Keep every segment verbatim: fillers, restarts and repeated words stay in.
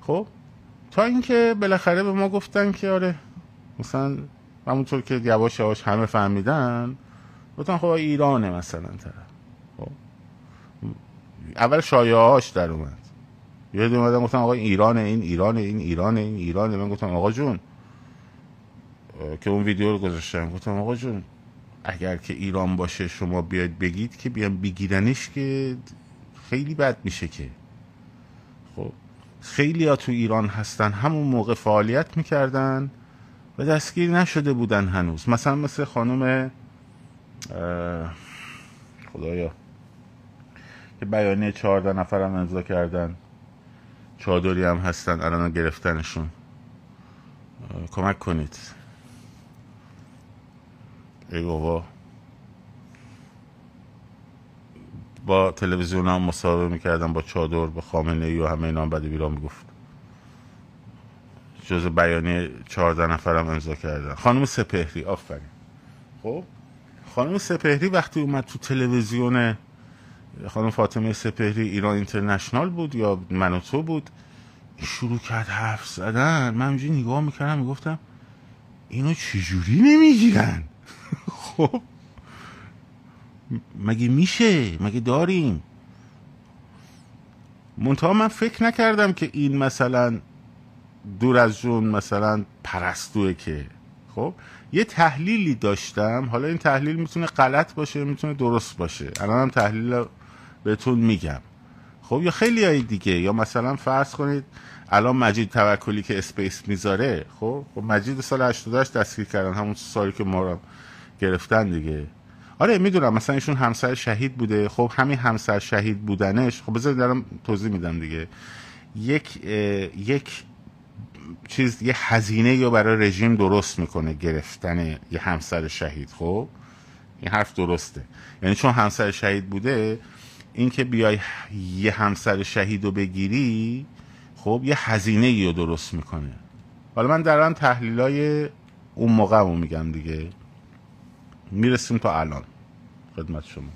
خب تا اینکه بالاخره به ما گفتن که آره مثلا همونطور که یواش یواش همه فهمیدن، گفتن خب ایرانه مثلا طرف. خب اول شایعه‌هاش در اومد، یاد اومدن گفتن آقا ایرانه، این ایرانه، این ایرانه، این ایرانه. من گفتم آقا جون، که اون ویدیو رو گذاشتم، گفتم آقا جون اگر که ایران باشه شما بیاید بگید که بیان بگیرنش که خیلی بد میشه که. خب خیلی ها تو ایران هستن همون موقع فعالیت میکردن و دستگیر نشده بودن هنوز، مثلا مثل خانم خدایا که بیانیه چهارده نفر هم امضا کردن، چادری هم هستن الان گرفتنشون، کمک کنید. ای بابا، با تلویزیون هم مصاحبه میکردن با چادر، با خامنه ای و همه اینا هم بد بیرام میگفت. جز بیانیه چهارده نفر هم امضا کردن. خانم سپهری، آفرین. خب خانم سپهری وقتی اومد تو تلویزیون، خانم فاطمه سپهری ایران اینترنشنال بود یا من و تو بود، شروع کرد حرف زدن، من همینجوری نگاه میکردم میگفتم اینو چجوری نمیگیرن؟ خب مگه میشه؟ مگه داریم؟ منتها من فکر نکردم که این مثلا دور از جون مثلا پرستوه که. خب یه تحلیلی داشتم، حالا این تحلیل میتونه غلط باشه میتونه درست باشه، الان هم تحلیل بهتون میگم. خب یا خیلی های دیگه، یا مثلا فرض کنید الان مجید توکلی که اسپیس میذاره، خب مجید سال هشتاد و هشت دستگیر کردن، همون سالی که ما رو گرفتن دیگه. آره میدونم مثلا ایشون همسر شهید بوده، خب همین همسر شهید بودنش، خب بذارید دارم توضیح میدم دیگه، یک یک چیز، یه هزینه یا برای رژیم درست میکنه گرفتن یه همسر شهید. خب این حرف درسته، یعنی چون همسر شهید بوده، این که بیای یه همسر شهید رو بگیری خب یه هزینه ای رو درست میکنه. حالا من درم تحلیلای اون موقع رو میگم دیگه، میرسیم تا الان خدمت شما.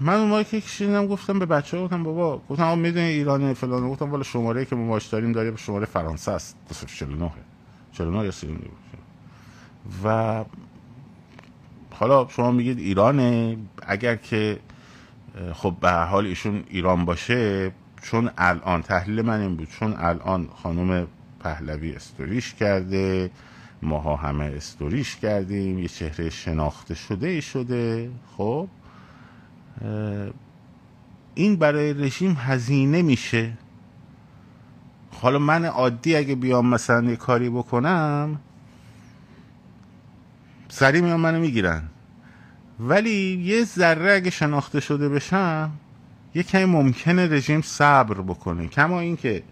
من اون موقع که کشیدم گفتم به بچه ها، گفتم بابا، گفتم آقا میدونی ایرانه فلان، گفتم والا شماره که ما ماش داریم داره شماره فرانسه است، چهل و نه چهل و نه یا سی و نه. و حالا شما میگید ایرانه، اگر که خب به حال ایشون ایران باشه، چون الان تحلیل من این بود، چون الان خانم پهلوی استوریش کرده، ماها همه استوریش کردیم، یه چهره شناخته شده ای شده. خب این برای رژیم هزینه میشه. حالا من عادی اگه بیام مثلا یه کاری بکنم سریع میان منو میگیرن، ولی یه ذره اگه شناخته شده بشم یه کمی ممکنه رژیم صبر بکنه. کما اینکه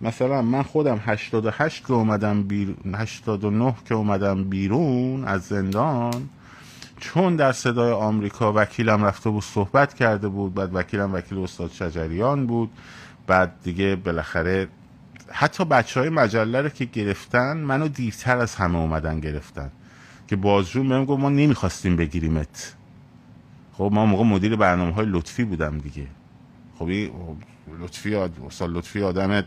مثلا من خودم هشتاد و هشت که اومدم بیرون، هشتاد و نه که اومدم بیرون از زندان، چون در صدای آمریکا وکیلم رفته بود صحبت کرده بود، بعد وکیلم وکیل استاد شجریان بود، بعد دیگه بالاخره حتی بچه های مجله رو که گرفتن منو دیرتر از همه اومدن گرفتن، که بازجون بهم گفت ما نمیخواستیم بگیریمت. خب ما موقع مدیر برنامه های لطفی بودم دیگه. خب لطفی استاد لطفی آدم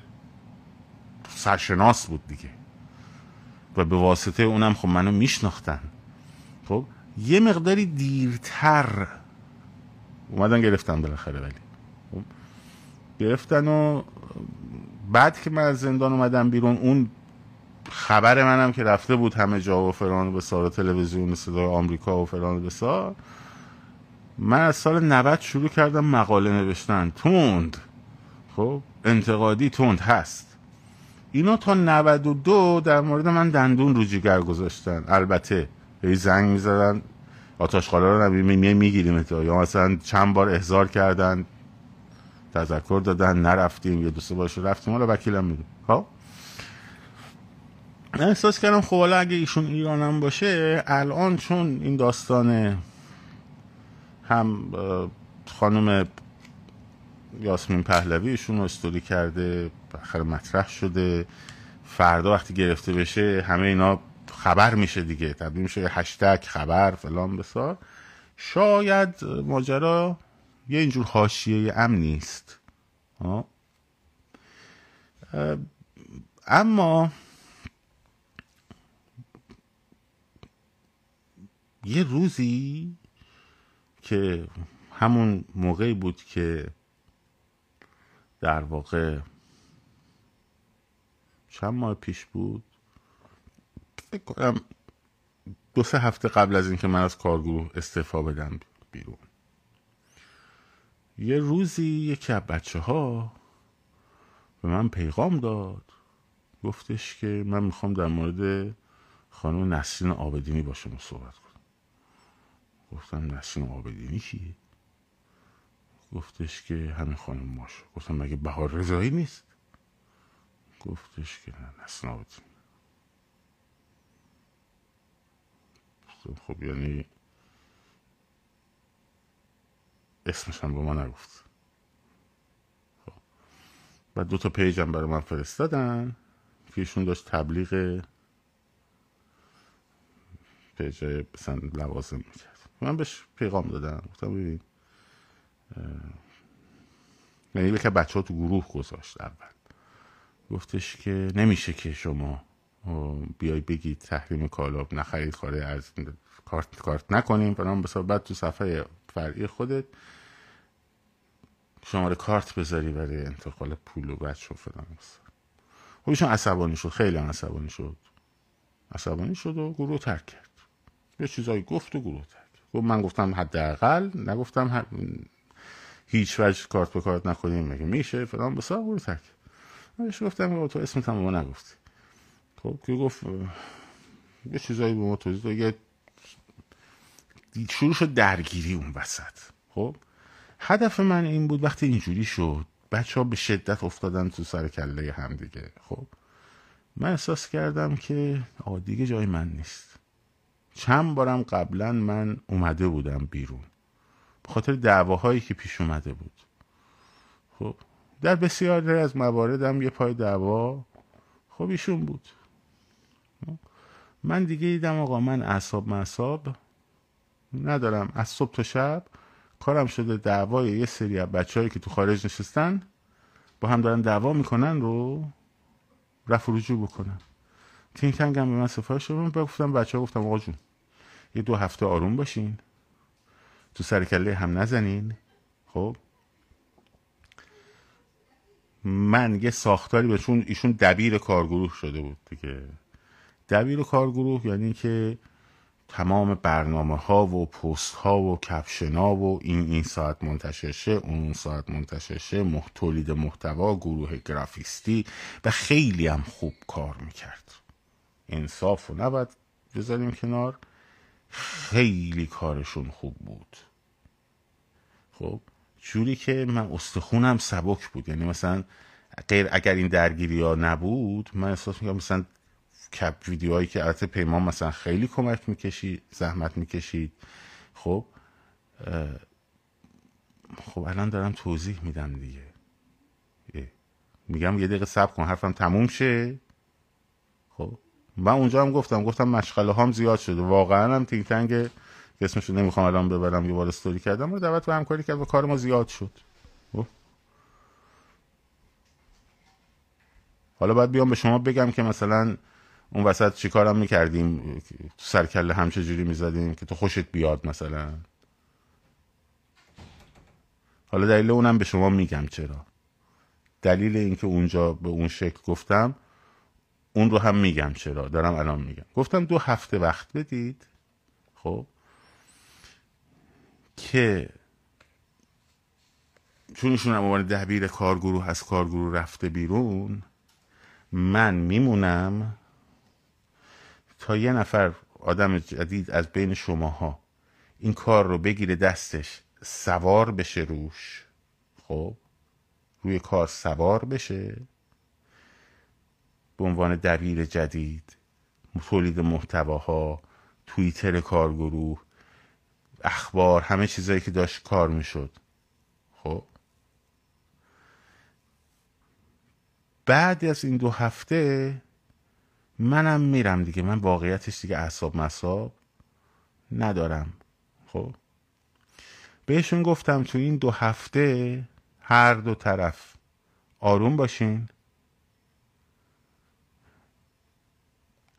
سرشناس بود دیگه و به واسطه اونم خب منو میشناختن. خب یه مقداری دیرتر اومدن گرفتن بالاخره، ولی خب گرفتن. و بعد که من از زندان اومدم بیرون، اون خبر منم که رفته بود همه جا و فران و بسار، تلویزیون صدای آمریکا و فران و بسار، من از سال نود شروع کردم مقاله نوشتن توند، خب انتقادی توند هست اینا، تا نود و دو در مورد من دندون رو جیگر گذاشتن. البته هی زنگ میزدن آتاشخالا رو میگیریم، یا مثلا چند بار احضار کردن تذکر دادن نرفتیم، یه دو سه بارش رفتیم، حالا وکیلم میدون. خب من احساس کردم خب حالا اگه ایشون ایران هم باشه، الان چون این داستان هم خانم یاسمین پهلوی ایشون رو استوری کرده، بالاخره مطرح شده، فردا وقتی گرفته بشه همه اینا خبر میشه دیگه، تبدیل میشه هشتگ خبر فلان بسار، شاید ماجرا یه اینجور حاشیه امنی است. اما یه روزی که همون موقعی بود که در واقع چند ماه پیش بود، فکر کنم دو سه هفته قبل از اینکه من از کارگروه استعفا بدم بیرون، یه روزی یکی از بچه ها به من پیغام داد، گفتش که من میخوام در مورد خانم نسرین عابدینی با شما صحبت کنم. گفتم نسرین عابدینی کیه؟ گفتش که همین خانم ماشه. گفتم مگه بهار رضایی نیست؟ گفتش که نه، نسرین عابدینی. خب یعنی اسمش هم با ما نگفت. خب بعد دو تا پیج هم برای من فرستادن که ایشون داشت تبلیغ پیجای لوازم میکرد. من بهش پیغام دادم، گفتم ببین، یعنی که بچه ها تو گروه گذاشت اول، گفتش که نمیشه که شما بیای بگید تحریم کالا نخرید، خارج از کارت کارت نکنیم، برام بسا بعد تو صفحه فرعی خودت شماره کارت بذاری برای انتقال پول و بچه و فلان. خودشون عصبانی شد، خیلی عصبانی شد عصبانی شد و گروه ترک کرد. یه چیزایی گفت و گروه ترک کرد. من گفتم حداقل، نگفتم هر... هیچ وجه کارت به کارت نکنیم، مگه میشه فلان بسا، گروه ترک کرد. منش گفتم تو اسمت هم ما نگفتی. خب که گفت یه چیزایی به ما توضیح داد، یه شروع شد درگیری اون وسط. خب هدف من این بود وقتی اینجوری شد بچه ها به شدت افتادن تو سر کله هم دیگه، خب من احساس کردم که آقا دیگه جای من نیست. چند بارم قبلا من اومده بودم بیرون به خاطر دعواهایی که پیش اومده بود. خب در بسیاری از مواردم یه پای دعوا خب ایشون بود. من دیگه دیدم آقا من اعصاب معصاب ندارم، از صبح تا شب کارم شده دعوای یه سری از بچه‌هایی که تو خارج نشستن با هم دارن دعوا میکنن رو رفع و رجوع بکنن. تین کنگم به من سفارش شدم، گفتم بچه‌ها، گفتم آقا جون یه دو هفته آروم باشین، تو سر کله هم نزنین. خب من یه ساختاری به، چون ایشون دبیر کارگروه شده بود دیگه، دبیر کارگروه یعنی که تمام برنامه ها و پست ها و کپشن ها و این این ساعت منتشر شه، اون اون ساعت منتشر شه، محتولید محتوا، گروه گرافیستی و خیلی هم خوب کار میکرد. انصاف و نباید بذاریم کنار، خیلی کارشون خوب بود. خب جوری که من استخونم سبک بود، یعنی مثلا غیر اگر این درگیری ها نبود من احساس میکنم مثلا کپ ویدیوهایی که البته پیمان مثلا خیلی کمک میکشید، زحمت میکشید. خب خب الان دارم توضیح میدم دیگه، میگم یه دقیقه صبر کن حرفم تموم شه. خب من اونجا هم گفتم گفتم مشغله هام زیاد شده، واقعا هم تینگ تنگ اسمشو نمیخوام الان ببرم، یه بار استوری کردم و دعوت به همکاری کرد و کار ما زیاد شد. خب حالا باید بیام به شما بگم که مثلا اون وسط چی کارم میکردیم، سرکله هم چه جوری میزدیم که تو خوشت بیاد مثلا. حالا دلیل اونم به شما میگم چرا، دلیل اینکه اونجا به اون شکل گفتم اون رو هم میگم چرا، دارم الان میگم. گفتم دو هفته وقت بدید خب که چون ایشون هم عنوان دبیر کارگروه از کارگروه رفته بیرون، من میمونم تا یه نفر آدم جدید از بین شماها این کار رو بگیره دستش، سوار بشه روش. خب روی کار سوار بشه به عنوان دبیر جدید، تولید محتواها، توییتر کارگروه، اخبار، همه چیزایی که داشت کار میشد. خب بعد از این دو هفته منم میرم دیگه، من واقعیتش دیگه اعصاب مصاب ندارم. خب بهشون گفتم تو این دو هفته هر دو طرف آروم باشین،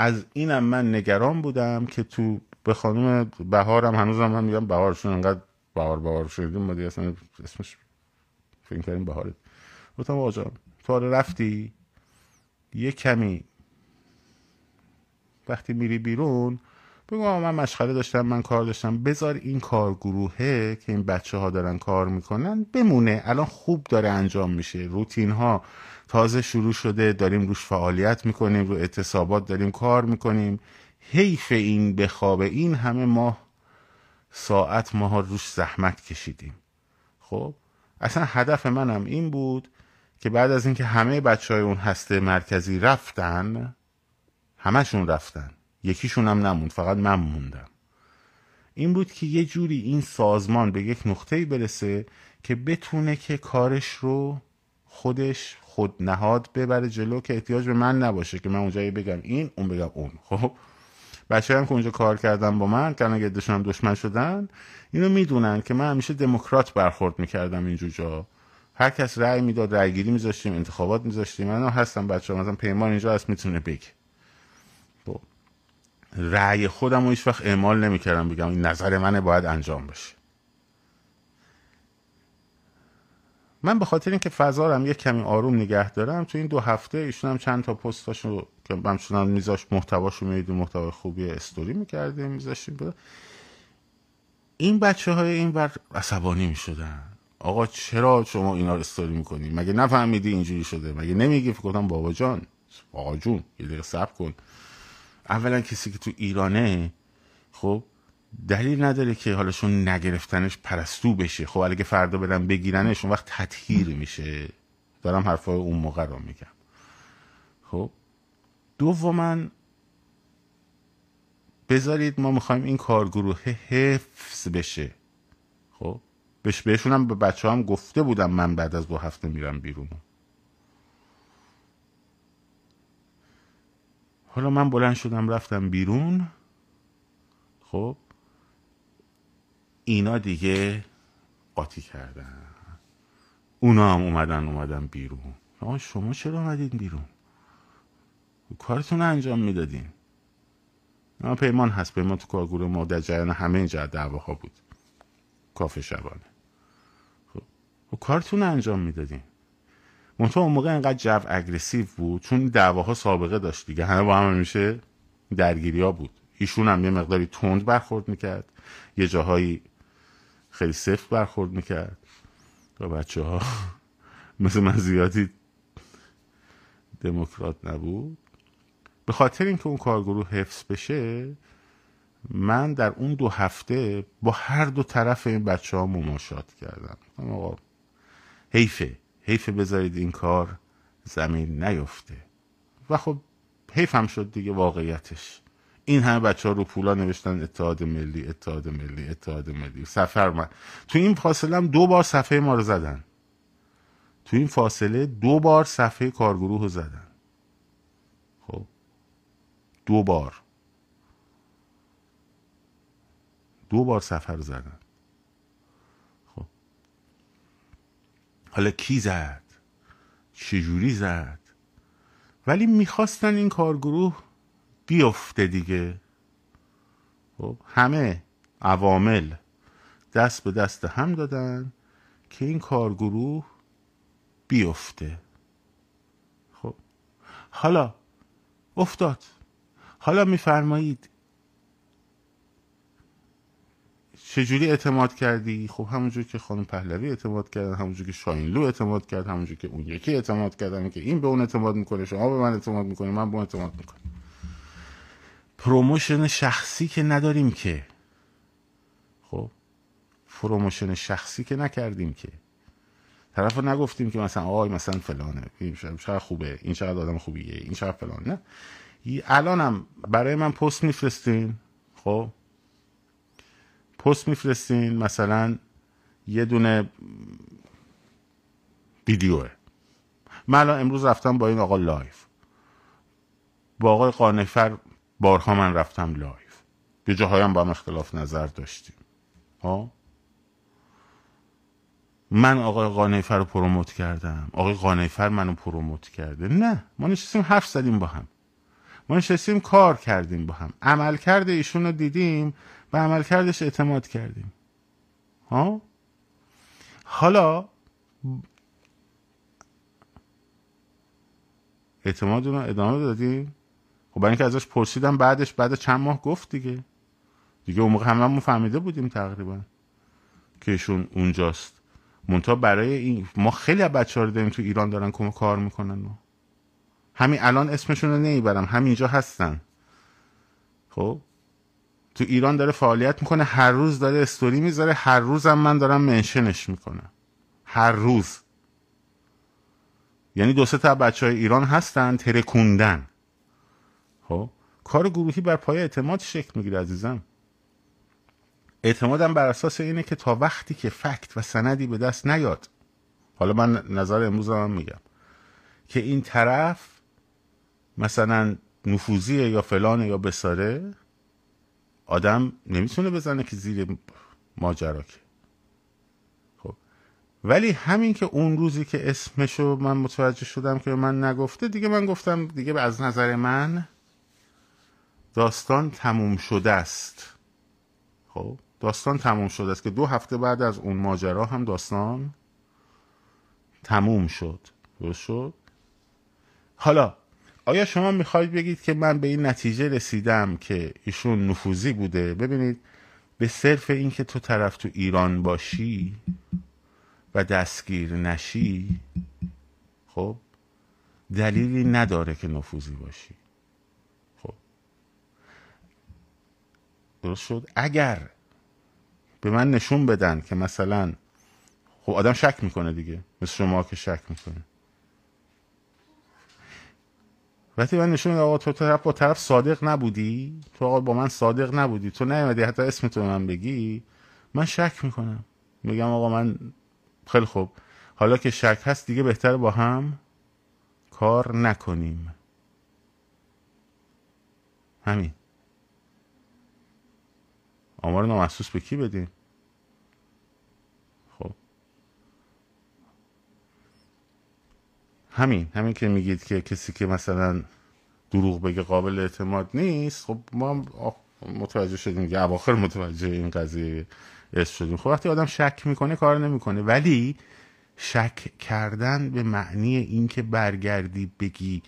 از اینم من نگران بودم که تو به خانم بهارم، هنوزم من میگم بهارشون، انقدر بهار بهار شدیم ما دیگه اصلا اسمش فکر کردیم بهاره. گفتم آقا تو رفتی یه کمی وقتی میری بیرون بگو آقا من مشغله داشتم، من کار داشتم، بذار این کارگروهه که این بچه ها دارن کار میکنن بمونه، الان خوب داره انجام میشه، روتین ها تازه شروع شده، داریم روش فعالیت میکنیم، رو اعتصابات داریم کار میکنیم، حیف این بخوابه، این همه ماه ساعت ماها روش زحمت کشیدیم. خب اصلا هدف منم این بود که بعد از اینکه همه بچه های اون هسته مرکزی رفتن، همشون رفتن، یکیشون هم نموند، فقط من موندم، این بود که یه جوری این سازمان به یک نقطه‌ای برسه که بتونه که کارش رو خودش خود نهاد ببره جلو، که احتیاج به من نباشه که من اونجایی بگم این، اون بگم اون. خب بچه هم که اونجا کار کردن با من، که گردشون هم دشمن شدن، اینو میدونن که من همیشه دموکرات برخورد میکردم اینجور جا، هر کس رأی میداد رأی گیری میذاشتیم، انتخابات میذاشتیم، من هم هستم بچه هم. مثلا پیمان اینجا هست میتونه بگه، رأی خودم رو هیچ وقت اعمال نمیکردم بگم این نظر منه باید انجام بشه. من به خاطر اینکه فضا هم یک کمی آروم نگه دارم، تو این دو هفته ایشون هم چند تا پستاشو که همچنان میذاشت، محتواشو میدید، محتوای خوبی استوری میکردیم میذاشتیم، این بچه های این ور عصبانی میشدن، آقا چرا شما اینا رو استوری میکنی؟ مگه نفهمیدی اینجوری شده؟ مگه نمیگی؟ گفتم بابا جان، آقا جون، یه دقیقه صبر کن. اولا کسی که تو ایرانه خب دلیل نداره که حالشون نگرفتنش پرستو بشه. خب اگه فردا بدن بگیرنش اون وقت تطهیر میشه. دارم حرفای اون موقع رو میگم. خب دوما بذارید ما میخوایم این کارگروه حفظ بشه. خب بهش بهشونم به بچه هم گفته بودم من بعد از دو هفته میرم بیرون. حالا من بلند شدم رفتم بیرون. خب اینا دیگه قاطی کردن، اونا هم اومدن اومدن بیرون. آقا شما چرا اومدید بیرون؟ کارتون انجام میدادین. آقا پیمان هست، پیمان تو کارگروه ما در جریان همه اینجا دعواها بود، کافه شبانه. خب کارتون انجام میدادین. منطقه اون موقع اینقدر جو اگریسیو بود چون دعواها سابقه داشت دیگه، همه با هم میشه درگیری ها بود. ایشون هم یه مقداری تند برخورد میکرد، یه جاهایی خیلی سفت برخورد میکرد با بچه ها. مثل من زیادی دموکرات نبود. به خاطر اینکه اون کارگروه حفظ بشه، من در اون دو هفته با هر دو طرف این بچه ها مماشات کردم. آقا حیفه، حیفه بذارید این کار زمین نیفته. و خب حیف هم شد دیگه. واقعیتش این همه بچه ها رو پولا نوشتن اتحاد ملی، اتحاد ملی، اتحاد ملی. سفر من تو این فاصله هم دو بار صفحه ما رو زدن، تو این فاصله دو بار صفحه کارگروه رو زدن. خب دو بار دو بار صفحه رو زدن. حالا کی زد، چجوری زد، ولی میخواستن این کارگروه بیفته دیگه. خب همه عوامل دست به دست هم دادن که این کارگروه بیفته. خب حالا افتاد. حالا میفرمایید چجوری اعتماد کردی؟ خب همونجور که خانم پهلوی اعتماد کردن، همونجور که شاهینلو اعتماد کرد، همونجور که اون یکی اعتماد کردن، که این به اون اعتماد میکنه، شما به من اعتماد میکنه، من به اون اعتماد میکنم. پروموشن شخصی که نداریم که. خب پروموشن شخصی که نکردیم که. طرف رو نگفتیم که مثلا آقای مثلا فلانه، این چقدر خوبه، این چقدر آدم خوبیه، این چقدر فلان. نه، الانم برای من پست میفرستین. خب پست میفرستین، مثلا یه دونه ویدیوه. من الان امروز رفتم با این آقا لایف، با آقای قانفر بارها من رفتم لایف، به جاهایم با هم اختلاف نظر داشتیم ها. من آقای قانفر رو پروموت کردم، آقای قانفر منو پروموت کرده. نه، ما نشستیم حرف زدیم با هم. ما نشستیم کار کردیم با هم، عملکرد ایشون رو دیدیم، به عملکردش اعتماد کردیم. ها؟ حالا اعتماد رو ادامه دادیم. خب برای اینکه ازش پرسیدم بعدش، بعد چند ماه گفت دیگه. دیگه اون موقع هممون فهمیده بودیم تقریبا که ایشون اونجاست. منتها برای این ما خیلی بچه‌ها رو داریم تو ایران دارن کم کار میکنن. ما همین الان اسمشون رو نمیبرم، همینجا هستن. خب تو ایران داره فعالیت میکنه، هر روز داره استوری میذاره، هر روزم من دارم منشنش میکنم، هر روز. یعنی دو سه تا بچه‌های ایران هستن ترکوندن. خب کار گروهی بر پایه اعتماد شکل میگیره عزیزم. اعتمادم بر اساس اینه که تا وقتی که فکت و سندی به دست نیاد، حالا من نظر امروزم هم میگم که این طرف مثلا نفوذیه یا فلانه یا بساره، آدم نمیتونه بزنه که زیر ماجرا که. خب ولی همین که اون روزی که اسمشو من متوجه شدم که من نگفته، دیگه من گفتم دیگه از نظر من داستان تموم شده است. خب داستان تموم شده است که دو هفته بعد از اون ماجرا هم داستان تموم شد. درست شد؟ حالا آیا شما میخواید بگید که من به این نتیجه رسیدم که ایشون نفوذی بوده؟ ببینید، به صرف این که تو طرف تو ایران باشی و دستگیر نشی، خب دلیلی نداره که نفوذی باشی. خب درست شد؟ اگر به من نشون بدن که مثلا، خب آدم شک میکنه دیگه، مثل شما که شک میکنه، وقتی من نشون آقا تو طرف با طرف صادق نبودی، تو آقا با من صادق نبودی، تو نیومدی حتی اسم تو من بگی، من شک میکنم، میگم آقا من خیلی خوب، حالا که شک هست دیگه بهتر با هم کار نکنیم. همین. آمار نامحسوس به کی بدیم؟ همین همین که میگید که کسی که مثلا دروغ بگه قابل اعتماد نیست. خب ما متوجه شدیم که اواخر متوجه این قضیه اس شدیم. خب وقتی آدم شک میکنه کار نمیکنه، ولی شک کردن به معنی این که برگردی بگی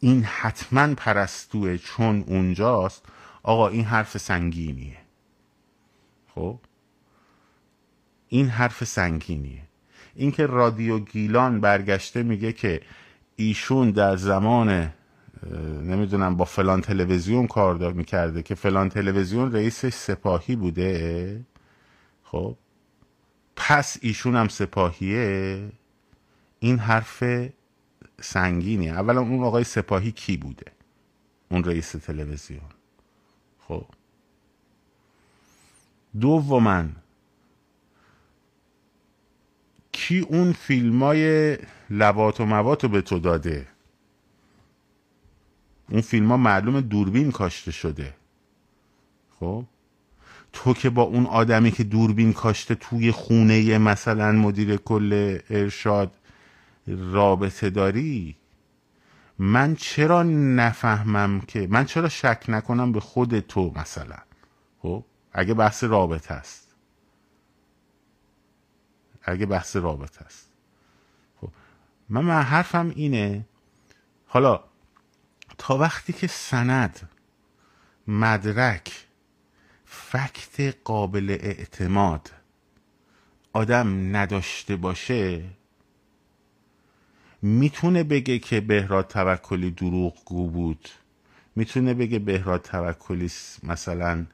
این حتما پرستوه چون اونجاست، آقا این حرف سنگینیه. خب این حرف سنگینیه. اینکه رادیو گیلان برگشته میگه که ایشون در زمان نمیدونم با فلان تلویزیون کار میکرده که فلان تلویزیون رئیسش سپاهی بوده، خب پس ایشون هم سپاهیه، این حرف سنگینه. اولا اون آقای سپاهی کی بوده؟ اون رئیس تلویزیون. خب دوما کی اون فیلمای لواط و مواتو به تو داده؟ اون فیلما معلوم دوربین کاشته شده. خب تو که با اون آدمی که دوربین کاشته توی خونه مثلا مدیر کل ارشاد رابطه داری، من چرا نفهمم که، من چرا شک نکنم به خود تو مثلا؟ خب اگه بحث رابطه است، اگه بحث رابطه است، خب من من حرفم اینه. حالا تا وقتی که سند، مدرک، فکت قابل اعتماد آدم نداشته باشه، میتونه بگه که بهراد توکلی دروغگو بود، میتونه بگه بهراد توکلی مثلا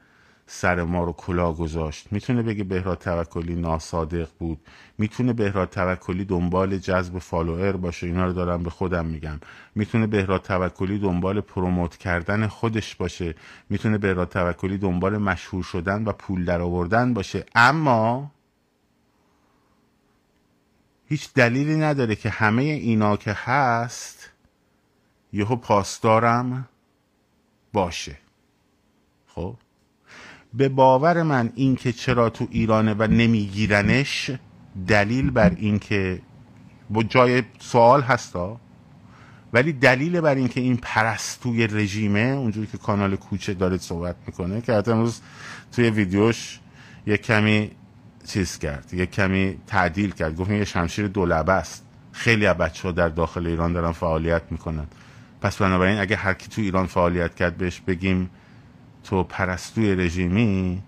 سر ما رو کلا گذاشت، میتونه بگه بهراد توکلی ناصادق بود، میتونه بهراد توکلی دنبال جذب فالوئر باشه، اینا رو دارم به خودم میگم، میتونه بهراد توکلی دنبال پروموت کردن خودش باشه، میتونه بهراد توکلی دنبال مشهور شدن و پول در آوردن باشه، اما هیچ دلیلی نداره که همه اینا که هست یهو پاسدارم باشه. خب به باور من این که چرا تو ایرانه و نمیگیرنش دلیل بر این که با جای سوال هستا، ولی دلیل بر این که این پرستوی رژیمه، اونجوری که کانال کوچه داره صحبت میکنه، که حتی امروز توی ویدیوش یه کمی چیز کرد، یه کمی تعدیل کرد، گفت یه شمشیر دولبه است. خیلی از بچه‌ها در داخل ایران دارن فعالیت میکنن، پس بنابراین اگه هر کی تو ایران فعالیت کرد بهش بگیم تو پرستوی رژیمی،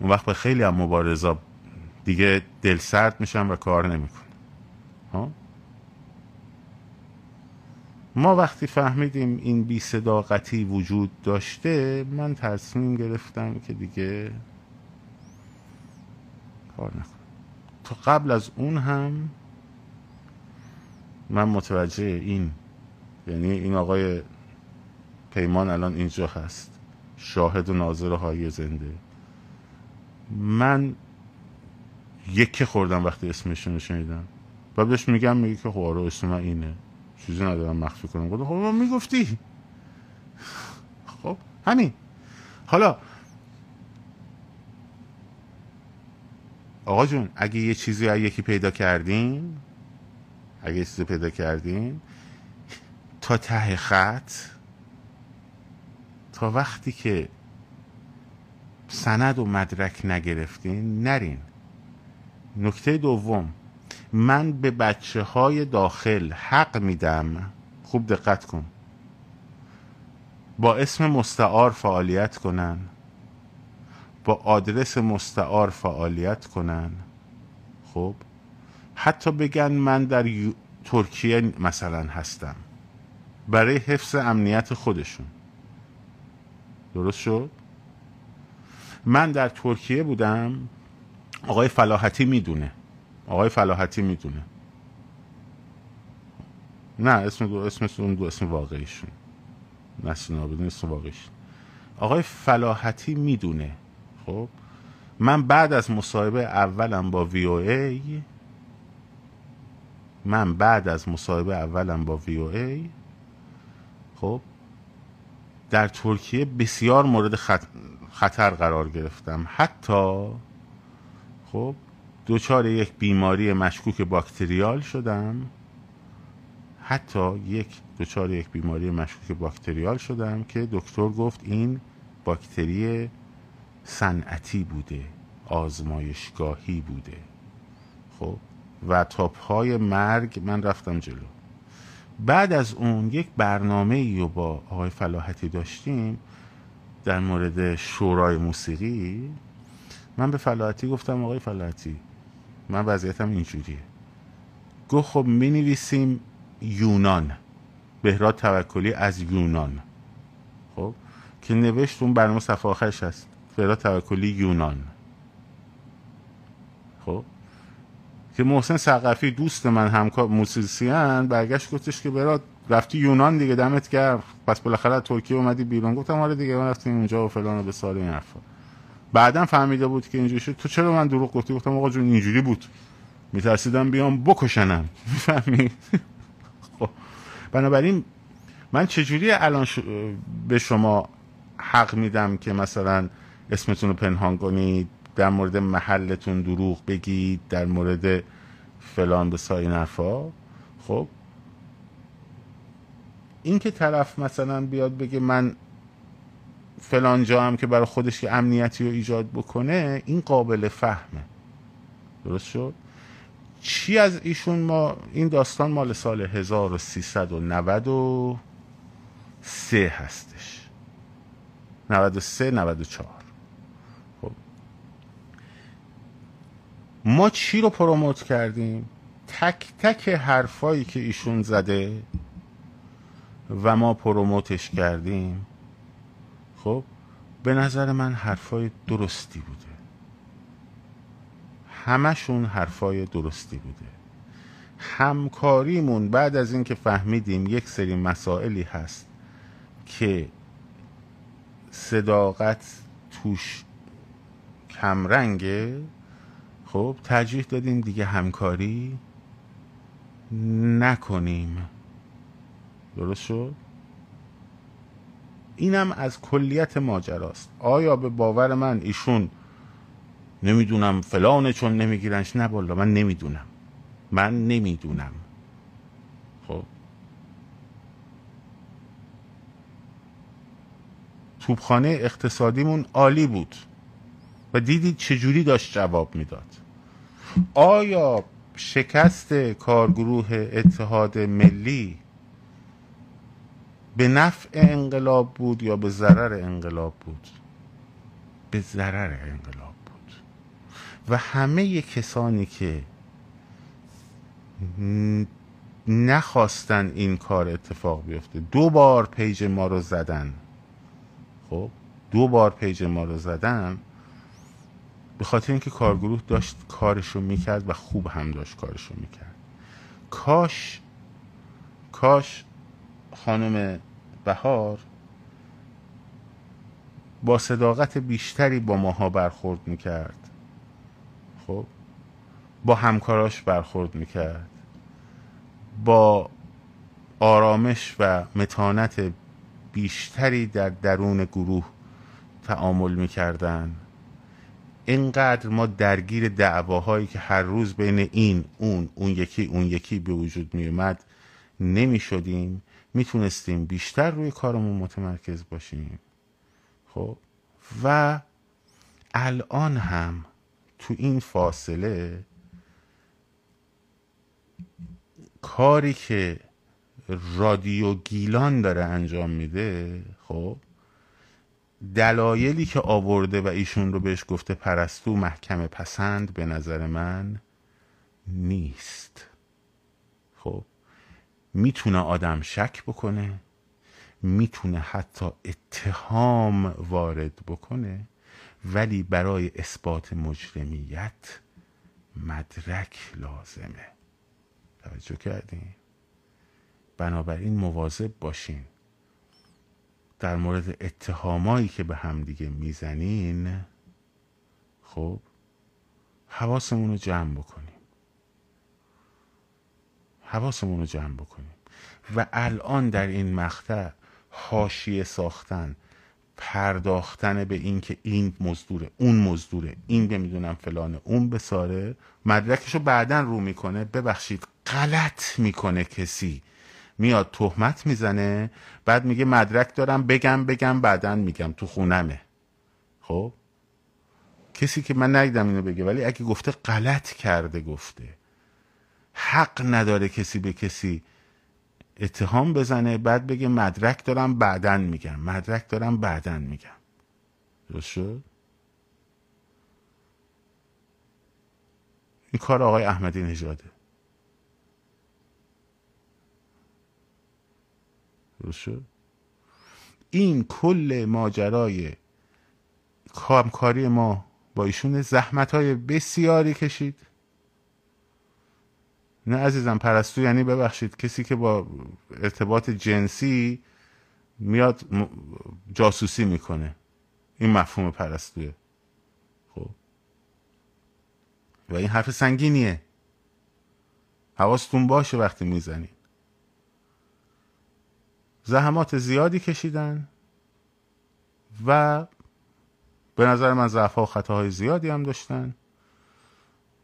اون وقت به خیلی از مبارزا دیگه دل سرد میشن و کار نمیکنن. ها؟ ما وقتی فهمیدیم این بی صداقتی وجود داشته، من تصمیم گرفتم که دیگه کار نکنم. تو قبل از اون هم من متوجه این، یعنی این آقای پیمان الان اینجا هست، شاهد و ناظر های زنده، من یکی خوردم وقتی اسمشون رو شنیدم. و بهش میگم، میگه که خواره اسم من اینه، چیزی ندارم مخفی کنم. خب ما میگفتی. خب همین. حالا آقا جون، اگه یه چیزی از یکی پیدا کردین، اگه یه چیزی پیدا کردین، تا ته خط، تا وقتی که سند و مدرک نگرفتین نرین. نکته دوم، من به بچه های داخل حق میدم، خوب دقت کن، با اسم مستعار فعالیت کنن، با آدرس مستعار فعالیت کنن. خب حتی بگن من در ترکیه مثلا هستم، برای حفظ امنیت خودشون. درست شد؟ من در ترکیه بودم، آقای فلاحتی میدونه، آقای فلاحتی میدونه، نه اسم دو اسم اون دو اسم واقعیشون، نه سینابدون اسم واقعیشون، آقای فلاحتی میدونه. خب من بعد از مصاحبه اولم با وی او ای، من بعد از مصاحبه اولم با وی او ای خب در ترکیه بسیار مورد خطر قرار گرفتم، حتی خب دوچار یک بیماری مشکوک باکتریال شدم، حتی یک دوچار یک بیماری مشکوک باکتریال شدم که دکتر گفت این باکتری صنعتی بوده، آزمایشگاهی بوده. خب و تاپ‌های مرگ من رفتم جلو. بعد از اون یک برنامه‌ای رو با آقای فلاحتی داشتیم در مورد شورای موسیقی. من به فلاحتی گفتم آقای فلاحتی من وضعیتم اینجوریه. گفت خب می نویسیم یونان، بهراد توکلی از یونان. خب که نوشت، اون برنامه صفحه آخرش هست، بهراد توکلی یونان. خب که محسن ثقفی دوست من، همکار موسیقین، برگشت گفتش که بهراد رفتی یونان دیگه، دمت گرم، پس بالاخره ترکیه اومدی بیرون. گفتم آره دیگه، من رفتیم اونجا و فلان و بسار این حرفا. بعدم فهمیده بود که اینجوری شد. تو چرا من دروغ گفتی؟ گفتم آقا جون اینجوری بود، میترسیدم بیام بکشنم، میفهمی؟ خب بنابراین من چجوری الان ش... به شما حق میدم که مثلا اسمتون رو پنهان کنید، در مورد محلتون دروغ بگید، در مورد فلان به سای نفع. خب این که طرف مثلا بیاد بگه من فلان جا هم که برای خودش که امنیتی رو ایجاد بکنه، این قابل فهمه. درست شد؟ چی از ایشون ما، این داستان مال سال هزار و سیصد و نود و سه هستش، نود و سه نود و چهار. خب ما چی رو پروموت کردیم؟ تک تک حرفایی که ایشون زده و ما پروموتش کردیم، خب به نظر من حرفای درستی بوده، همشون حرفای درستی بوده. همکاریمون بعد از اینکه فهمیدیم یک سری مسائلی هست که صداقت توش کمرنگه، خب ترجیح دادیم دیگه همکاری نکنیم. درست شد؟ اینم از کلیت ماجراست. آیا به باور من ایشون نمیدونم فلانه چون نمیگیرنش؟ نه والا، من نمیدونم، من نمیدونم. خب توپخانه اقتصادیمون عالی بود و دیدید چجوری داشت جواب میداد. آیا شکست کارگروه اتحاد ملی به نفع انقلاب بود یا به ضرر انقلاب بود؟ به ضرر انقلاب بود. و همه کسانی که نخواستن این کار اتفاق بیفته، دو بار پیج ما رو زدن. خب دو بار پیج ما رو زدن به خاطر اینکه کارگروه داشت کارشو میکرد و خوب هم داشت کارشو میکرد. کاش کاش خانم بهار با صداقت بیشتری با ماها برخورد میکرد، خب با همکاراش برخورد میکرد، با آرامش و متانت بیشتری در درون گروه تعامل میکردن. اینقدر ما درگیر دعواهایی که هر روز بین این اون اون یکی اون یکی به وجود میومد نمی شدیم. میتونستیم بیشتر روی کارمون متمرکز باشیم. خب و الان هم تو این فاصله کاری که رادیو گیلان داره انجام میده، خب دلایلی که آورده و ایشون رو بهش گفته پرستو محکم پسند، به نظر من نیست. خب میتونه آدم شک بکنه، میتونه حتی اتهام وارد بکنه، ولی برای اثبات مجرمیت مدرک لازمه. توجه کردین؟ بنابراین مواظب باشین در مورد اتهامایی که به هم دیگه میزنین. خب حواسمون رو جمع بکنیم، حواسمون رو جمع بکنیم. و الان در این مقطع حاشیه ساختن، پرداختن به این که این مزدوره، اون مزدوره، این نمیدونم فلانه، اون بساره، مدرکشو بعدن رو میکنه. ببخشید غلط میکنه کسی، میاد تهمت میزنه، بعد میگه مدرک دارم، بگم بگم بعدن میگم تو خونمه. خب کسی که من ندیدم اینو بگه، ولی اگه گفته غلط کرده گفته. حق نداره کسی به کسی اتهام بزنه بعد بگه مدرک دارم بعدن میگم، مدرک دارم بعدن میگم. درست شد؟ این کار آقای احمدی نژاده. درست شد؟ این کل ماجرای کامکاری ما با ایشون. زحمت‌های بسیاری کشید. نه عزیزم، پرستو یعنی ببخشید کسی که با ارتباط جنسی میاد جاسوسی میکنه. این مفهوم پرستوه. خب و این حرف سنگینیه، حواستون باشه وقتی میزنید. زحمات زیادی کشیدن و به نظر من ضعف‌ها و خطاهای زیادی هم داشتن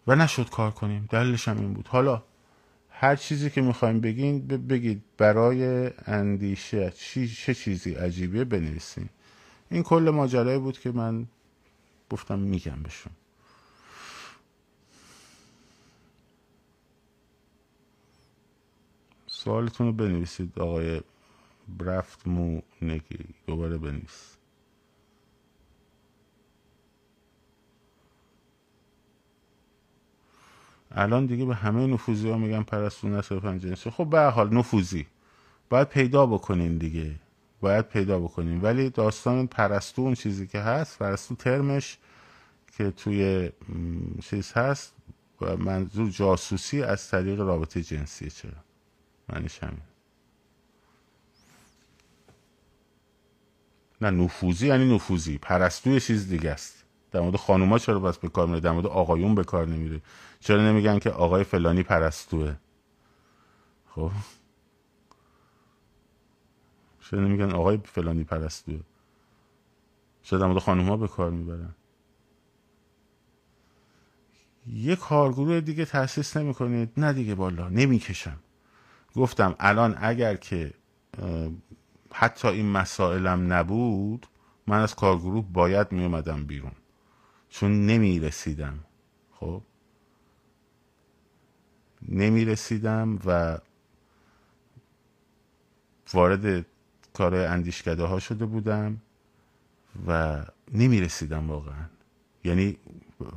و نشد کار کنیم. دلیلش هم این بود. حالا هر چیزی که میخوایم بگین بگید، برای اندیشه چه چیزی عجیبه بنویسین. این کل ماجرایی بود که من گفتم میگم بهشون. سوالتون رو بنویسید. آقای برفت مو نگی دوباره بنویس. الان دیگه به همه نفوذی ها میگن پرستو نه صرفا جنسی. خب به هر حال نفوذی باید پیدا بکنین دیگه، باید پیدا بکنین. ولی داستان پرستو اون چیزی که هست، پرستو ترمش که توی چیز هست و منظور جاسوسی از طریق رابطه جنسیه. چرا؟ معنیش همین. نه نفوذی یعنی نفوذی، پرستو یه چیز دیگه است. در مورد خانوما چرا بس به کار میره، در مورد آقایون به کار نمیره؟ چرا نمیگن که آقای فلانی پرستوه؟ خب چرا نمیگن آقای فلانی پرستوه؟ چرا در مورد خانوما به کار میبرن؟ یه کارگروه دیگه تأسیس نمیکنید؟ نه دیگه بالا نمیکشم. گفتم الان اگر که حتی این مسائلم نبود من از کارگروه باید می اومدم بیرون، چون نمی رسیدم. خب نمی رسیدم و وارد کار اندیشکده ها شده بودم و نمی رسیدم واقعا. یعنی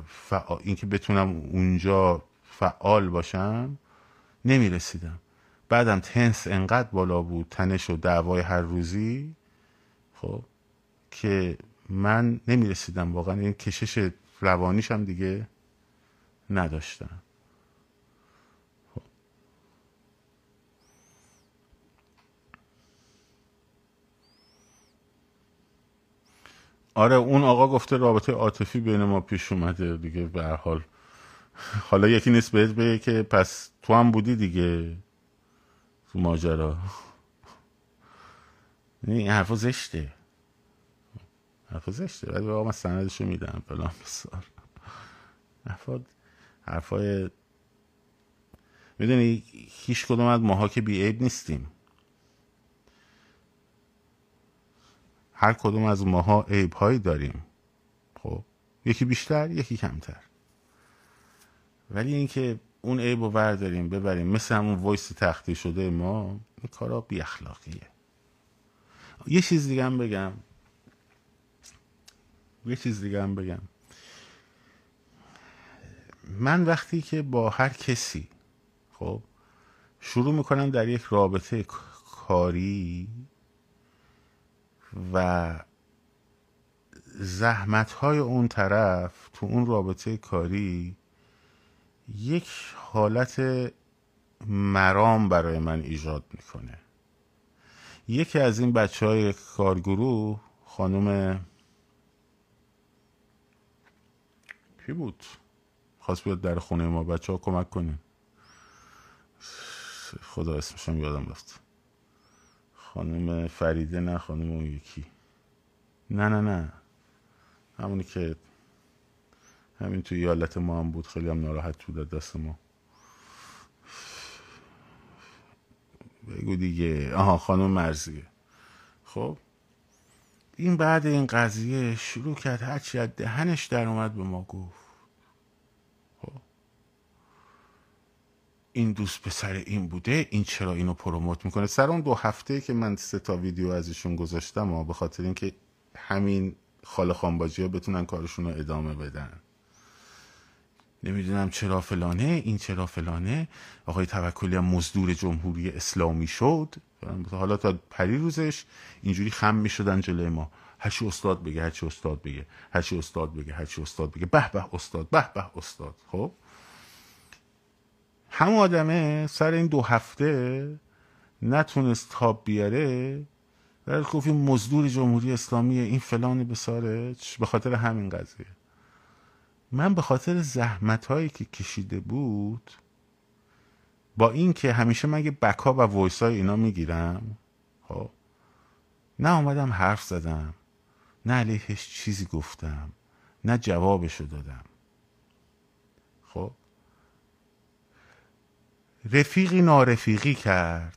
فعال، این که بتونم اونجا فعال باشم، نمی رسیدم. بعدم تنس انقدر بالا بود، تنش و دعوای هر روزی، خب که من نمی رسیدم واقعا. این کشش روانیش هم دیگه نداشتم. خب. آره اون آقا گفته رابطه عاطفی بین ما پیش اومده دیگه، به هر حال. حالا یکی نیست بهت بگه که پس تو هم بودی دیگه تو ماجرا. این حرفا زشته، حرفا زشته. ولی آقا من سندشو میدم فلان بسار. حرفا حرفای میدونی هیچ کدوم از ماها که بی‌عیب نیستیم. هر کدوم از ماها عیب‌هایی داریم. خب یکی بیشتر یکی کمتر. ولی اینکه اون عیب رو برداریم ببریم مثل همون وایس تخته شده ما، این کارا بی اخلاقیه. یه چیز دیگه هم بگم یه چیز دیگه هم بگم من وقتی که با هر کسی خب شروع میکنم در یک رابطه کاری و زحمت‌های اون طرف تو اون رابطه کاری یک حالت مرام برای من ایجاد میکنه. یکی از این بچه های کارگروه، خانم کی بود؟ خواست بیاد در خونه ما بچه ها کمک کنیم. خدا اسمشم یادم رفت. خانم فریده؟ نه خانم اون یکی. نه نه نه همونی که همین توی ایالت ما هم بود، خیلی هم ناراحت بود دست ما. بگو دیگه. آها خانم مرزیه. خب این بعد این قضیه شروع کرد هرچی از دهنش در اومد به ما گفت. خب این دوست پسر این بوده، این چرا اینو پروموت میکنه. سر اون دو هفته که من سه تا ویدیو از ایشون گذاشتم ها، به خاطر اینکه همین خاله خانباجی‌ها بتونن کارشون رو ادامه بدن. نمیدونم چرا فلانه، این چرا فلانه، آقای توکلی هم مزدور جمهوری اسلامی شد. حالا تا پری روزش اینجوری خم میشدن جلوی ما، هرچی استاد بگه هرچی استاد بگه هرچی استاد بگه هرچی استاد بگه به به استاد به به استاد. خب همون آدمه سر این دو هفته نتونست تاب بیاره و گفت این مزدور جمهوری اسلامی، این فلان بساره، به خاطر همین قضیه. من به خاطر زحمت هایی که کشیده بود، با این که همیشه من یه بکا و وایس های اینا میگیرم، خب نه اومدم حرف زدم، نه علیهش چیزی گفتم، نه جوابشو دادم. خب رفیقی نارفیقی کرد،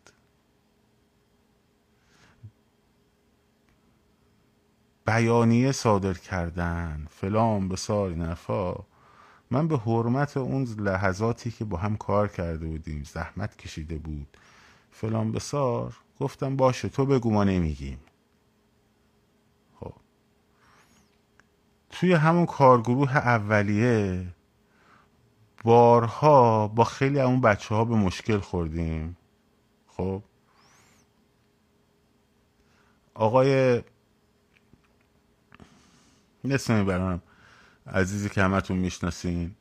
بیانیه صادر کردن فلان به سار نفا. من به حرمت اون لحظاتی که با هم کار کرده بودیم، زحمت کشیده بود فلان به سار، گفتم باشه تو بگو ما نمیگیم. خب توی همون کارگروه اولیه بارها با خیلی همون بچه ها به مشکل خوردیم. خب آقای نسمی برام عزیزی که همتون میشناسین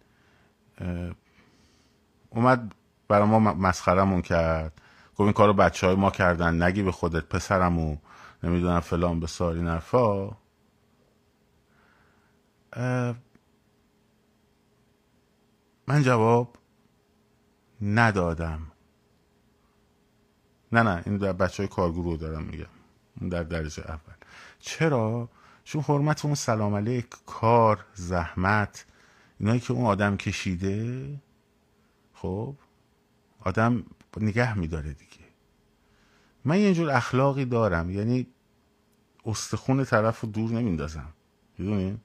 اومد برا ما مسخرمون کرد، گفت این کارو بچه های ما کردن، نگی به خودت پسرمو نمیدونم فلان به ساری نرفا. من جواب ندادم. نه نه این در بچه های کارگروه دارم میگم، در درجه اول. چرا؟ چون حرمت اون سلام علیک، کار، زحمت، اینایی که اون آدم کشیده، خب آدم نگه میداره دیگه. من یه جور اخلاقی دارم، یعنی استخون طرف رو دور نمیندازم، میدونی؟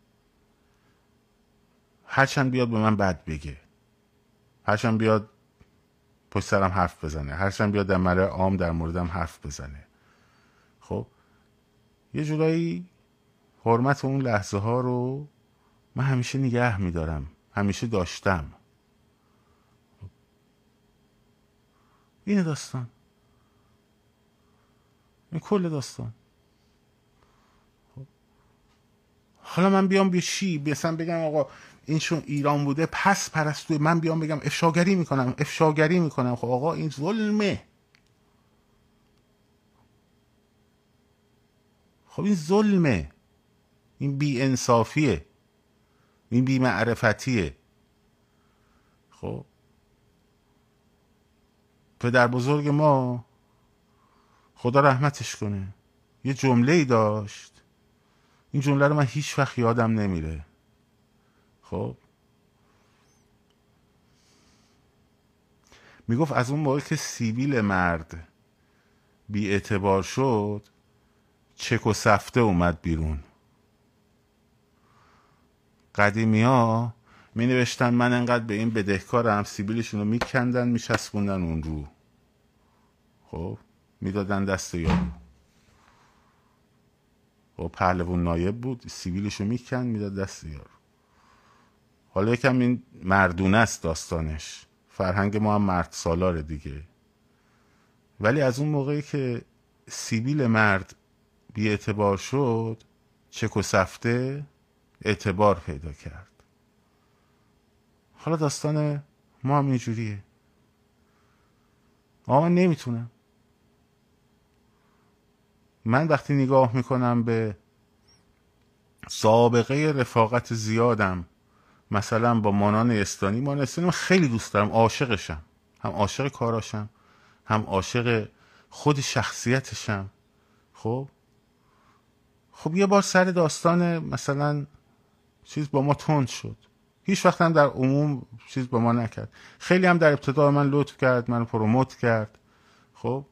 هرچند بیاد به من بد بگه، هرچند بیاد پشت سرم حرف بزنه، هرچند بیاد در مورد عام در موردم حرف بزنه، خب یه جورایی حرمت اون لحظه ها رو من همیشه نگه میدارم، همیشه داشتم. این داستان، این کل داستان. حالا من بیام به چی بسن بگم آقا این چون ایران بوده پس پرستوی، من بیام بگم افشاگری میکنم افشاگری میکنم خب آقا این ظلمه. خب این ظلمه، این بی انصافیه، این بی معرفتیه. خب پدر بزرگ ما خدا رحمتش کنه یه جمله‌ای داشت، این جمله رو من هیچ وقت یادم نمیره. خب میگفت از اون موقع که سیبیل مرد بی اعتبار شد چک و سفته اومد بیرون. قدیمی ها می نوشتن من انقدر به این بدهکارم، سیبیلشون رو میکندن میچسبوندن اون رو، خب میدادن دست یارو. خب پهلوان نایب بود، سیبیلش رو میکند میداد دست یارو. حالا یکم این مردونه است داستانش، فرهنگ ما هم مرد سالاره دیگه. ولی از اون موقعی که سیبیل مرد بی اعتبار شد چک و سفته اعتبار پیدا کرد. حالا داستان ما هم اینجوریه. آقا من نمیتونم، من وقتی نگاه میکنم به سابقه رفاقت زیادم، مثلا با مانان استانی، مانان استانی من خیلی دوست دارم، عاشقشم، هم عاشق کاراشم، هم عاشق خود شخصیتشم. خب خب یه بار سر داستان مثلا چیز با ما تند شد، هیچ وقت هم در عموم چیز با ما نکرد، خیلی هم در ابتدا من لطف کرد، منو پروموت کرد. خب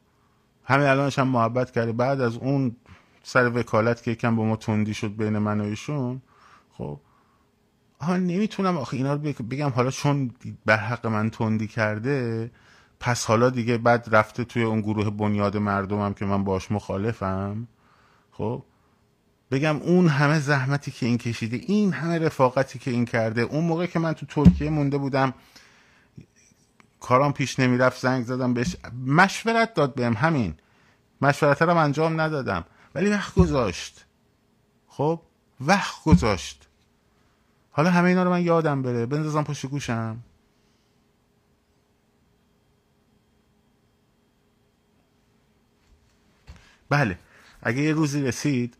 همین الانش هم محبت کرده. بعد از اون سر وکالت که یکم با ما تندی شد بین من و ایشون، خب ها نمیتونم آخه اینا رو بگم حالا چون بر حق من تندی کرده پس حالا دیگه بعد رفته توی اون گروه بنیاد مردمم که من باش مخالفم. خب بگم اون همه زحمتی که این کشیده، این همه رفاقتی که این کرده، اون موقع که من تو ترکیه مونده بودم کارام پیش نمیرفت زنگ زدم بهش مشورت داد بهم، همین مشورت رو انجام ندادم ولی وقت گذاشت. خب وقت گذاشت. حالا همه اینا رو من یادم بره بندازم پشت گوشم؟ بله اگه یه روزی رسید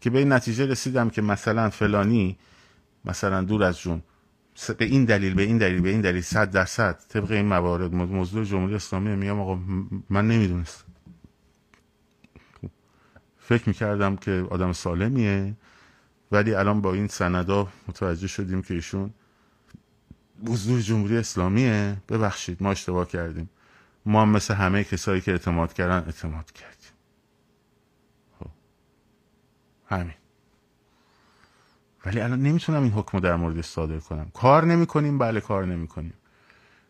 که به این نتیجه رسیدم که مثلا فلانی مثلا دور از جون به این دلیل به این دلیل به این دلیل صد درصد طبق این موارد موضوع جمهوری اسلامی، میگم آقا من نمیدونستم، فکر میکردم که آدم سالمیه ولی الان با این سندا متوجه شدیم که ایشون موضوع جمهوری اسلامیه. ببخشید ما اشتباه کردیم، ما هم مثل همه کسایی که اعتماد کردن اعتماد کردیم. همین. ولی الان نمیتونم این حکم در مورد صادر کنم. کار نمی کنیم؟ بله کار نمی کنیم.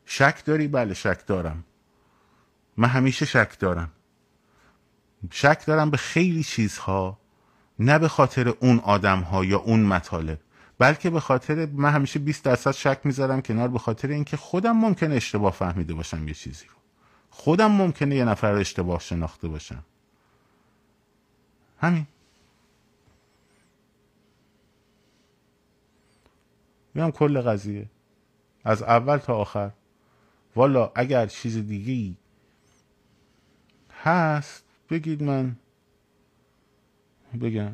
شک داری؟ بله شک دارم. من همیشه شک دارم. شک دارم به خیلی چیزها، نه به خاطر اون آدم ها یا اون مطالب، بلکه به خاطر من همیشه بیست درصد شک میذارم کنار به خاطر اینکه خودم ممکنه اشتباه فهمیده باشم یه چیزی رو. خودم ممکنه یه نفر رو اشتباه شناخته باشم. همین. میام کل قضیه از اول تا آخر. والا اگر چیز دیگه‌ای هست بگید من بگم.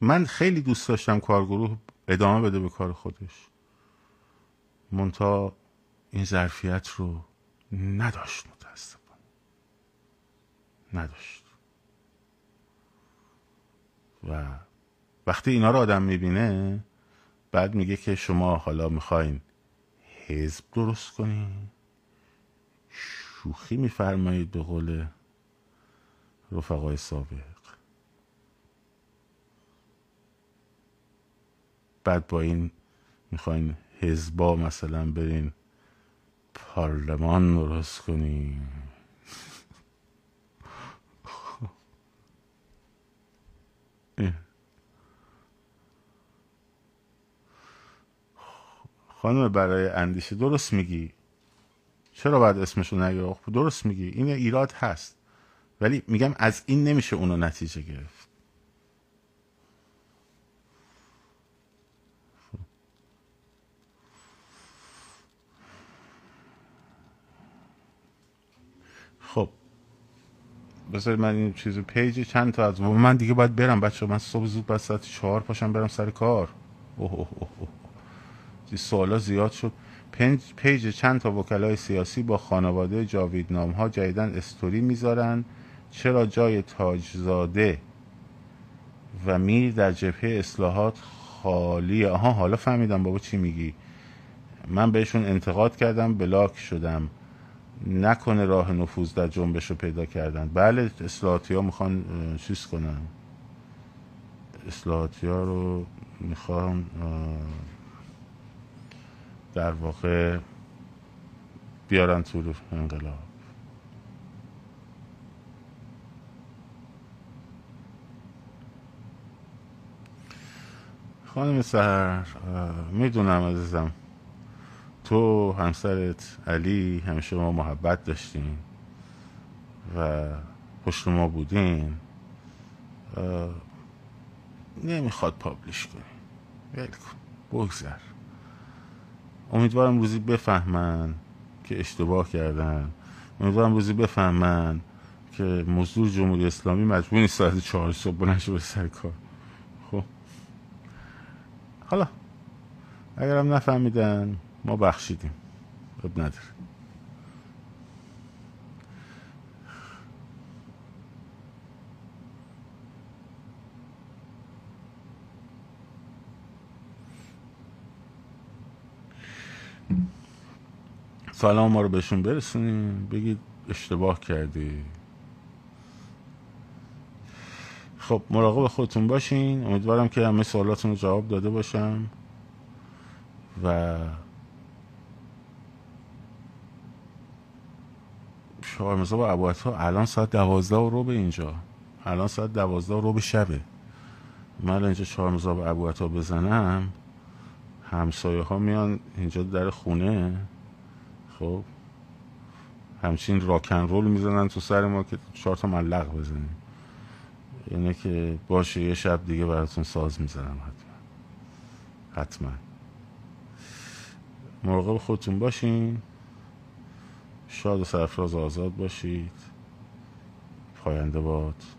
من خیلی دوست داشتم کارگروه ادامه بده به کار خودش، منتها این ظرفیت رو نداشت، متاسفم نداشت. و وقتی اینا رو آدم میبینه بعد میگه که شما حالا میخواین حزب درست کنی؟ شوخی میفرمایید به قول رفقای سابق. بعد با این میخواین حزبا مثلا برین پارلمان درست کنین. خانم برای اندیشه درست میگی، چرا باید اسمشو نگیره؟ درست میگی، این ایراد هست، ولی میگم از این نمیشه اونو نتیجه گرفت. خب بذار من این چیزو پیجی چند تا از من دیگه باید برم بچه، من صبح زود باید ساعت چهار پاشم برم سر کار. اوه اوه اوه. سوالا زیاد شد. پیج چند تا وکلای سیاسی با خانواده جاویدنام ها جدیدن استوری میذارن چرا جای تاجزاده و میر در جبهه اصلاحات خالیه. آها حالا فهمیدم بابا چی میگی. من بهشون انتقاد کردم بلاک شدم، نکنه راه نفوذ در جنبش رو پیدا کردن. بله اصلاحاتی ها میخوان چیز کنن، اصلاحاتی ها رو میخوان در واقع بیارن تو انقلاب. خانم سهر میدونم عزیزم، تو همسرت علی همیشه ما محبت داشتیم و پشت ما بودیم، نمیخواد پابلیش کنیم، ول کن بگذر. امیدوارم روزی بفهمن که اشتباه کردن، امیدوارم روزی بفهمن که مزدور جمهوری اسلامی مجبور نیست ساعت چهار صبح بلند شه بره سر کار. خب حالا اگرم نفهمیدن ما بخشیدیم، اب نداره. سلام ما رو بهشون برسونیم، بگید اشتباه کردی. خب مراقب خودتون باشین، امیدوارم که همه سوالاتون رو جواب داده باشم و شاورمزا با عبایت ها الان ساعت دوازده و ربع اینجا، الان ساعت دوازده و ربع شبه. من الان اینجا شاورمزا با عبایت ها بزنم همسایه ها میان اینجا در خونه، خب همچین راکن رول میزنن تو سر ما که چهار تا ملق بزنیم. اینه که باشه یه شب دیگه براتون ساز میزنم حتما حتما. مراقب خودتون باشین، شاد و سرفراز آزاد باشید، پاینده باد.